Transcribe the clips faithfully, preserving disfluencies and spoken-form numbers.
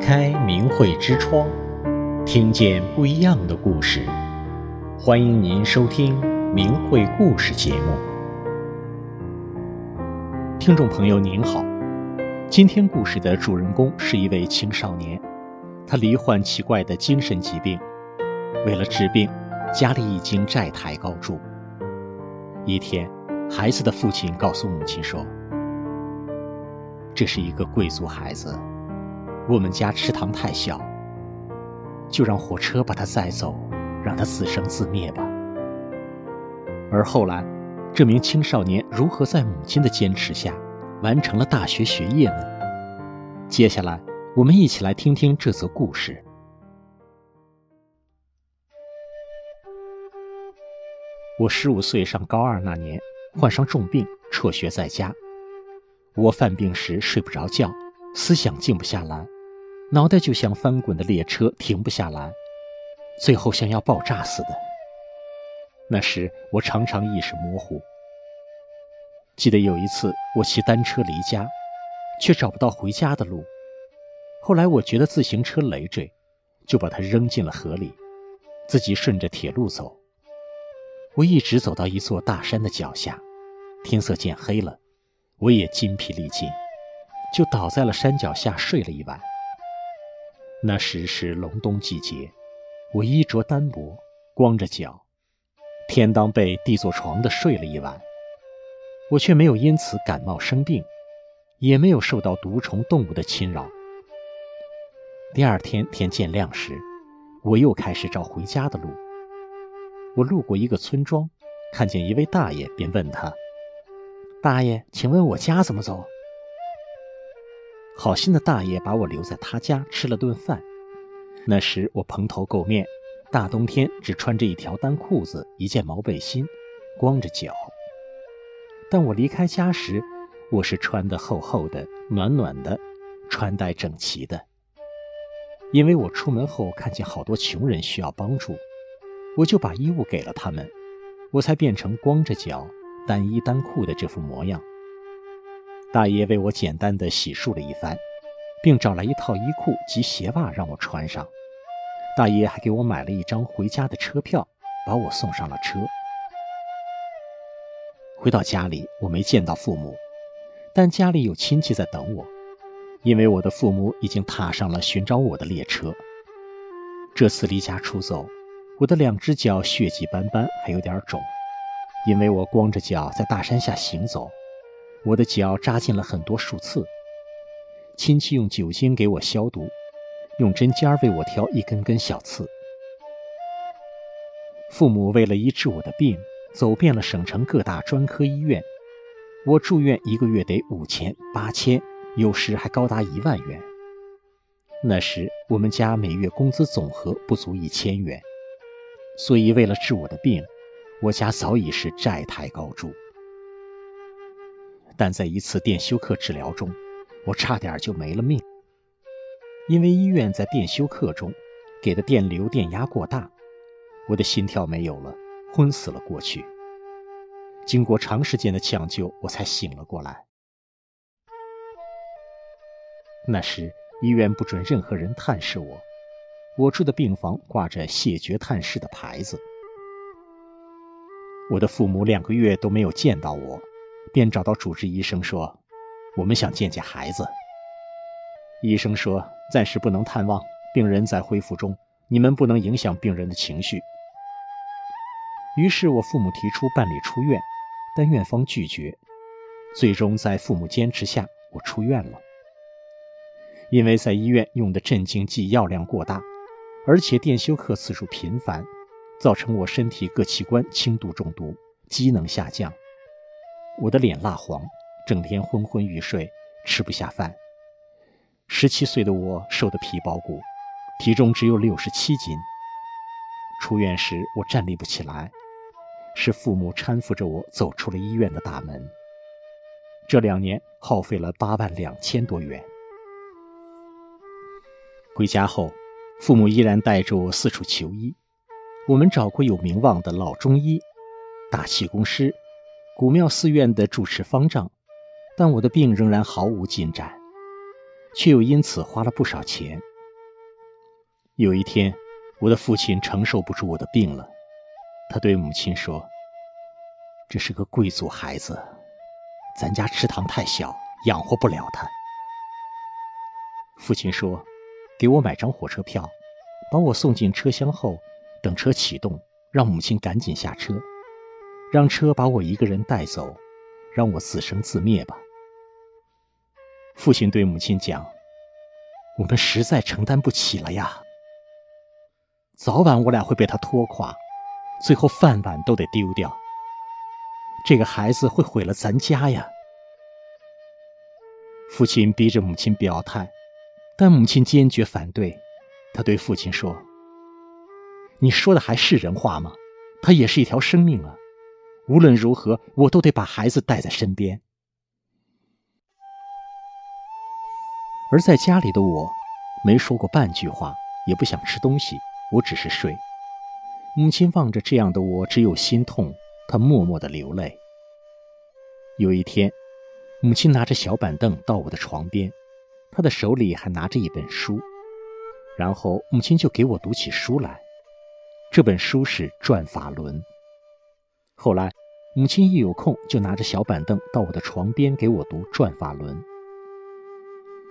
开明慧之窗，听见不一样的故事。欢迎您收听明慧故事节目。听众朋友您好，今天故事的主人公是一位青少年，他罹患奇怪的精神疾病，为了治病，家里已经债台高筑。一天，孩子的父亲告诉母亲说，这是一个贵族孩子，我们家池塘太小，就让火车把他载走，让他自生自灭吧。而后来，这名青少年如何在母亲的坚持下完成了大学学业呢？接下来，我们一起来听听这则故事。我十五岁上高二那年，患上重病，辍学在家。我犯病时睡不着觉，思想静不下来，脑袋就像翻滚的列车，停不下来，最后像要爆炸似的。那时我常常意识模糊。记得有一次，我骑单车离家，却找不到回家的路。后来我觉得自行车累赘，就把它扔进了河里，自己顺着铁路走。我一直走到一座大山的脚下，天色渐黑了，我也筋疲力尽，就倒在了山脚下睡了一晚。那时是隆冬季节，我衣着单薄，光着脚，天当被地做床的睡了一晚。我却没有因此感冒生病，也没有受到毒虫动物的侵扰。第二天天渐亮时，我又开始找回家的路。我路过一个村庄，看见一位大爷，便问他，大爷，请问我家怎么走？好心的大爷把我留在他家吃了顿饭。那时我蓬头垢面，大冬天只穿着一条单裤子，一件毛背心，光着脚。但我离开家时，我是穿得厚厚的，暖暖的，穿戴整齐的。因为我出门后看见好多穷人需要帮助，我就把衣物给了他们，我才变成光着脚，单衣单裤的这副模样。大爷为我简单的洗漱了一番，并找来一套衣裤及鞋袜让我穿上。大爷还给我买了一张回家的车票，把我送上了车。回到家里，我没见到父母，但家里有亲戚在等我，因为我的父母已经踏上了寻找我的列车。这次离家出走，我的两只脚血迹斑斑，还有点肿，因为我光着脚在大山下行走，我的脚扎进了很多树刺。亲戚用酒精给我消毒，用针尖为我挑一根根小刺。父母为了医治我的病，走遍了省城各大专科医院，我住院一个月得五千、八千，有时还高达一万元。那时我们家每月工资总和不足一千元。所以为了治我的病，我家早已是债台高筑。但在一次电休克治疗中，我差点就没了命。因为医院在电休克中给的电流电压过大，我的心跳没有了，昏死了过去。经过长时间的抢救，我才醒了过来。那时医院不准任何人探视我，我住的病房挂着谢绝探视的牌子。我的父母两个月都没有见到我，便找到主治医生说，我们想见见孩子。医生说，暂时不能探望，病人在恢复中，你们不能影响病人的情绪。于是我父母提出办理出院，但院方拒绝，最终在父母坚持下，我出院了。因为在医院用的镇静剂药量过大，而且电休克次数频繁，造成我身体各器官轻度中毒，机能下降。我的脸蜡黄，整天昏昏欲睡，吃不下饭。十七岁的我瘦得皮包骨，体重只有六十七斤。出院时我站立不起来，是父母搀扶着我走出了医院的大门。这两年耗费了八万两千多元。回家后，父母依然带着我四处求医，我们找过有名望的老中医、大气功师、古庙寺院的住持方丈，但我的病仍然毫无进展，却又因此花了不少钱，有一天，我的父亲承受不住我的病了，他对母亲说：“这是个贵族孩子，咱家池塘太小，养活不了他。”父亲说：“给我买张火车票，把我送进车厢后，等车启动，让母亲赶紧下车，让车把我一个人带走，让我自生自灭吧。”父亲对母亲讲：“我们实在承担不起了呀，早晚我俩会被他拖垮，最后饭碗都得丢掉。这个孩子会毁了咱家呀。”父亲逼着母亲表态，但母亲坚决反对。他对父亲说：“你说的还是人话吗？他也是一条生命啊，无论如何我都得把孩子带在身边。”而在家里的我没说过半句话，也不想吃东西，我只是睡。母亲望着这样的我，只有心痛，她默默地流泪。有一天，母亲拿着小板凳到我的床边，她的手里还拿着一本书，然后母亲就给我读起书来。这本书是《转法轮》。后来母亲一有空就拿着小板凳到我的床边给我读《转法轮》。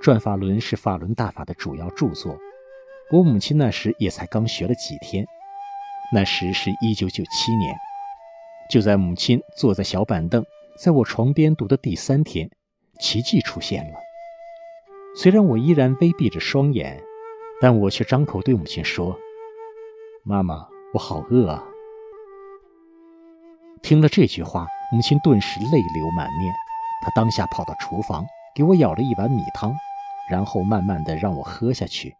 《转法轮》是法轮大法的主要著作，我母亲那时也才刚学了几天。那时是一九九七年，就在母亲坐在小板凳在我床边读的第三天，奇迹出现了。虽然我依然微闭着双眼，但我却张口对母亲说：“妈妈，我好饿啊。”听了这句话，母亲顿时泪流满面，她当下跑到厨房给我舀了一碗米汤，然后慢慢地让我喝下去。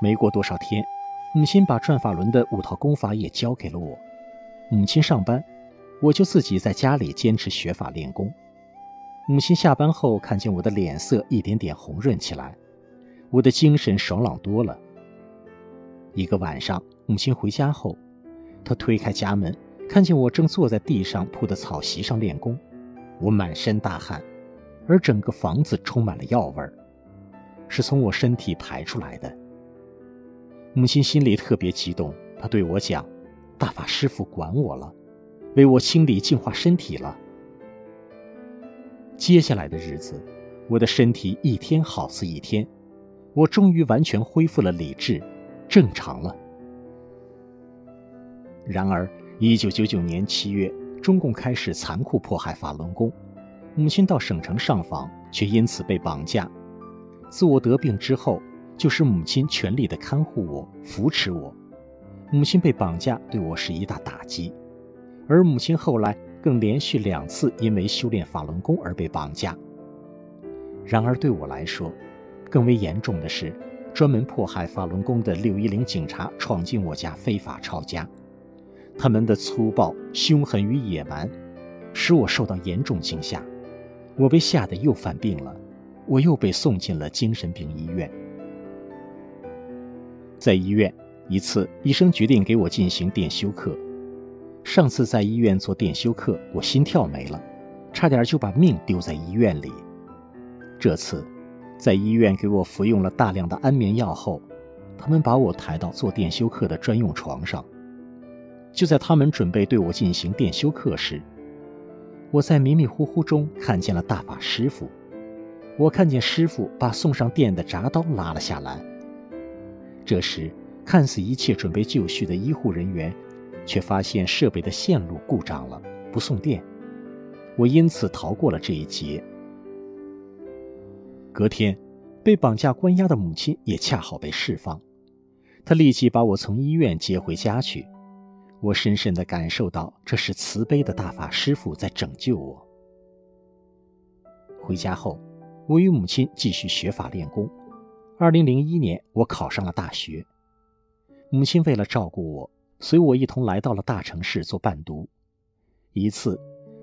没过多少天，母亲把转法轮的五套功法也教给了我。母亲上班，我就自己在家里坚持学法练功。母亲下班后看见我的脸色一点点红润起来，我的精神爽朗多了。一个晚上，母亲回家后，她推开家门，看见我正坐在地上铺的草席上练功。我满身大汗，而整个房子充满了药味儿，是从我身体排出来的。母亲心里特别激动，她对我讲：“大法师父管我了，为我清理净化身体了。”接下来的日子，我的身体一天好似一天，我终于完全恢复了理智，正常了。然而一九九九年七月，中共开始残酷迫害法轮功，母亲到省城上访，却因此被绑架。自我得病之后，就是母亲全力地看护我，扶持我。母亲被绑架对我是一大打击，而母亲后来更连续两次因为修炼法轮功而被绑架。然而对我来说，更为严重的是，专门迫害法轮功的六一零警察闯进我家非法抄家。他们的粗暴、凶狠与野蛮，使我受到严重惊吓。我被吓得又犯病了，我又被送进了精神病医院。在医院，一次医生决定给我进行电休克。上次在医院做电休克，我心跳没了，差点就把命丢在医院里。这次，在医院给我服用了大量的安眠药后，他们把我抬到做电休克的专用床上。就在他们准备对我进行电休克时，我在迷迷糊糊中看见了大法师父。我看见师父把送上殿的铡刀拉了下来。这时，看似一切准备就绪的医护人员，却发现设备的线路故障了，不送电。我因此逃过了这一劫。隔天，被绑架关押的母亲也恰好被释放，她立即把我从医院接回家去。我深深地感受到，这是慈悲的大法师父在拯救我。回家后，我与母亲继续学法练功。二零零一年，我考上了大学。母亲为了照顾我，随我一同来到了大城市做伴读。一次，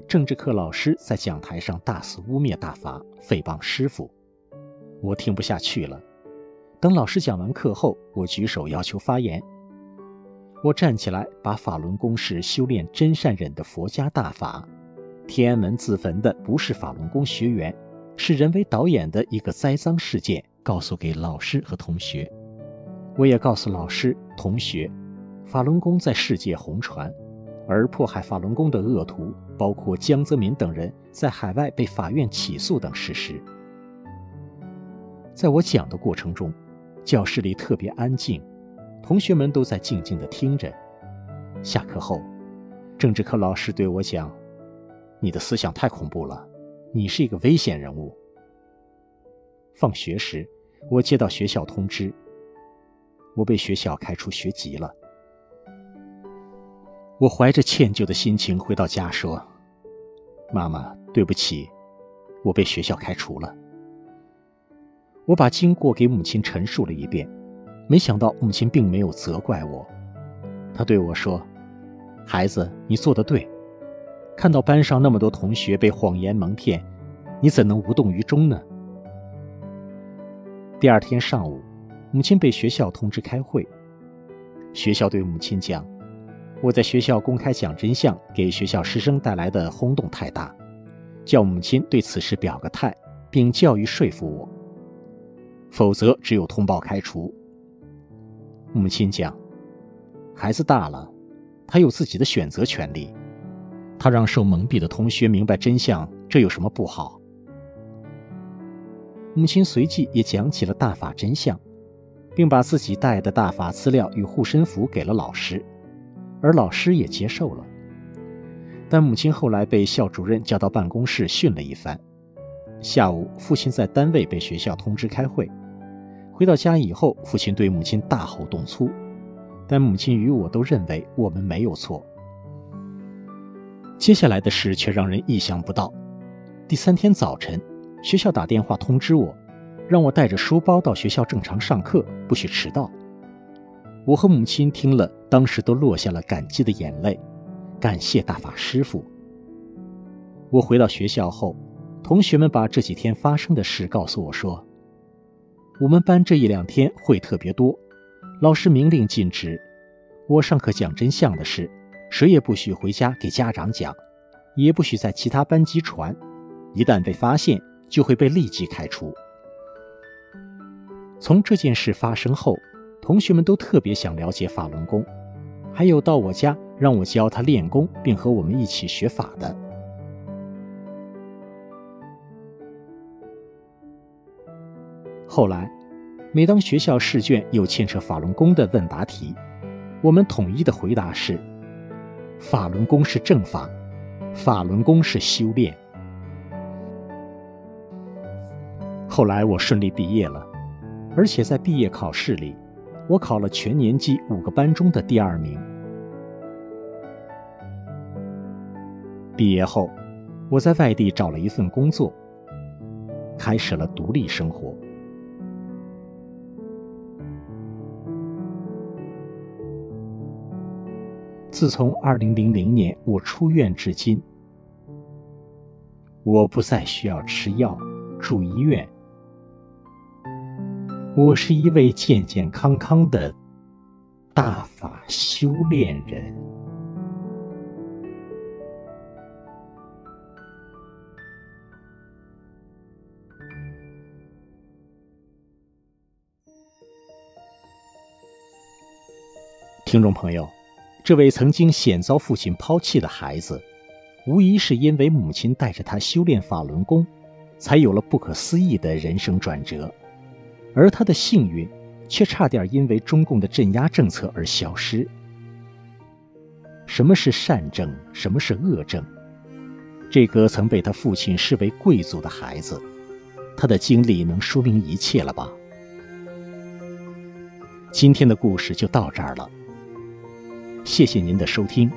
政治课老师在讲台上大肆污蔑大法，诽谤师父，我听不下去了。等老师讲完课后，我举手要求发言。我站起来，把法轮功是修炼真善忍的佛家大法，天安门自焚的不是法轮功学员，是人为导演的一个栽赃事件，告诉给老师和同学。我也告诉老师、同学，法轮功在世界红传，而迫害法轮功的恶徒，包括江泽民等人，在海外被法院起诉等事实。在我讲的过程中，教室里特别安静，同学们都在静静地听着。下课后，政治课老师对我讲：“你的思想太恐怖了，你是一个危险人物。”放学时，我接到学校通知，我被学校开除学籍了。我怀着歉疚的心情回到家说：“妈妈，对不起，我被学校开除了。”我把经过给母亲陈述了一遍，没想到母亲并没有责怪我。她对我说：“孩子，你做得对，看到班上那么多同学被谎言蒙骗，你怎能无动于衷呢？”第二天上午，母亲被学校通知开会。学校对母亲讲，我在学校公开讲真相给学校师生带来的轰动太大，叫母亲对此事表个态，并教育说服我，否则只有通报开除。母亲讲，孩子大了，他有自己的选择权利，他让受蒙蔽的同学明白真相，这有什么不好？母亲随即也讲起了大法真相，并把自己带的大法资料与护身符给了老师，而老师也接受了。但母亲后来被校主任叫到办公室训了一番。下午，父亲在单位被学校通知开会。回到家以后，父亲对母亲大吼动粗，但母亲与我都认为我们没有错。接下来的事却让人意想不到。第三天早晨，学校打电话通知我，让我带着书包到学校正常上课，不许迟到。我和母亲听了，当时都落下了感激的眼泪，感谢大法师父。我回到学校后，同学们把这几天发生的事告诉我说，我们班这一两天会特别多，老师明令禁止我上课讲真相的事，谁也不许回家给家长讲，也不许在其他班级传，一旦被发现就会被立即开除。从这件事发生后，同学们都特别想了解法轮功，还有到我家让我教他练功，并和我们一起学法的。后来，每当学校试卷有牵扯法轮功的问答题，我们统一的回答是：法轮功是正法，法轮功是修炼。后来我顺利毕业了，而且在毕业考试里，我考了全年级五个班中的第二名。毕业后，我在外地找了一份工作，开始了独立生活。自从二零零零年我出院至今，我不再需要吃药、住医院，我是一位健健康康的大法修炼人。听众朋友，这位曾经险遭父亲抛弃的孩子，无疑是因为母亲带着他修炼法轮功，才有了不可思议的人生转折。而他的幸运却差点因为中共的镇压政策而消失。什么是善政，什么是恶政？这个曾被他父亲视为贵族的孩子，他的经历能说明一切了吧？今天的故事就到这儿了，谢谢您的收听。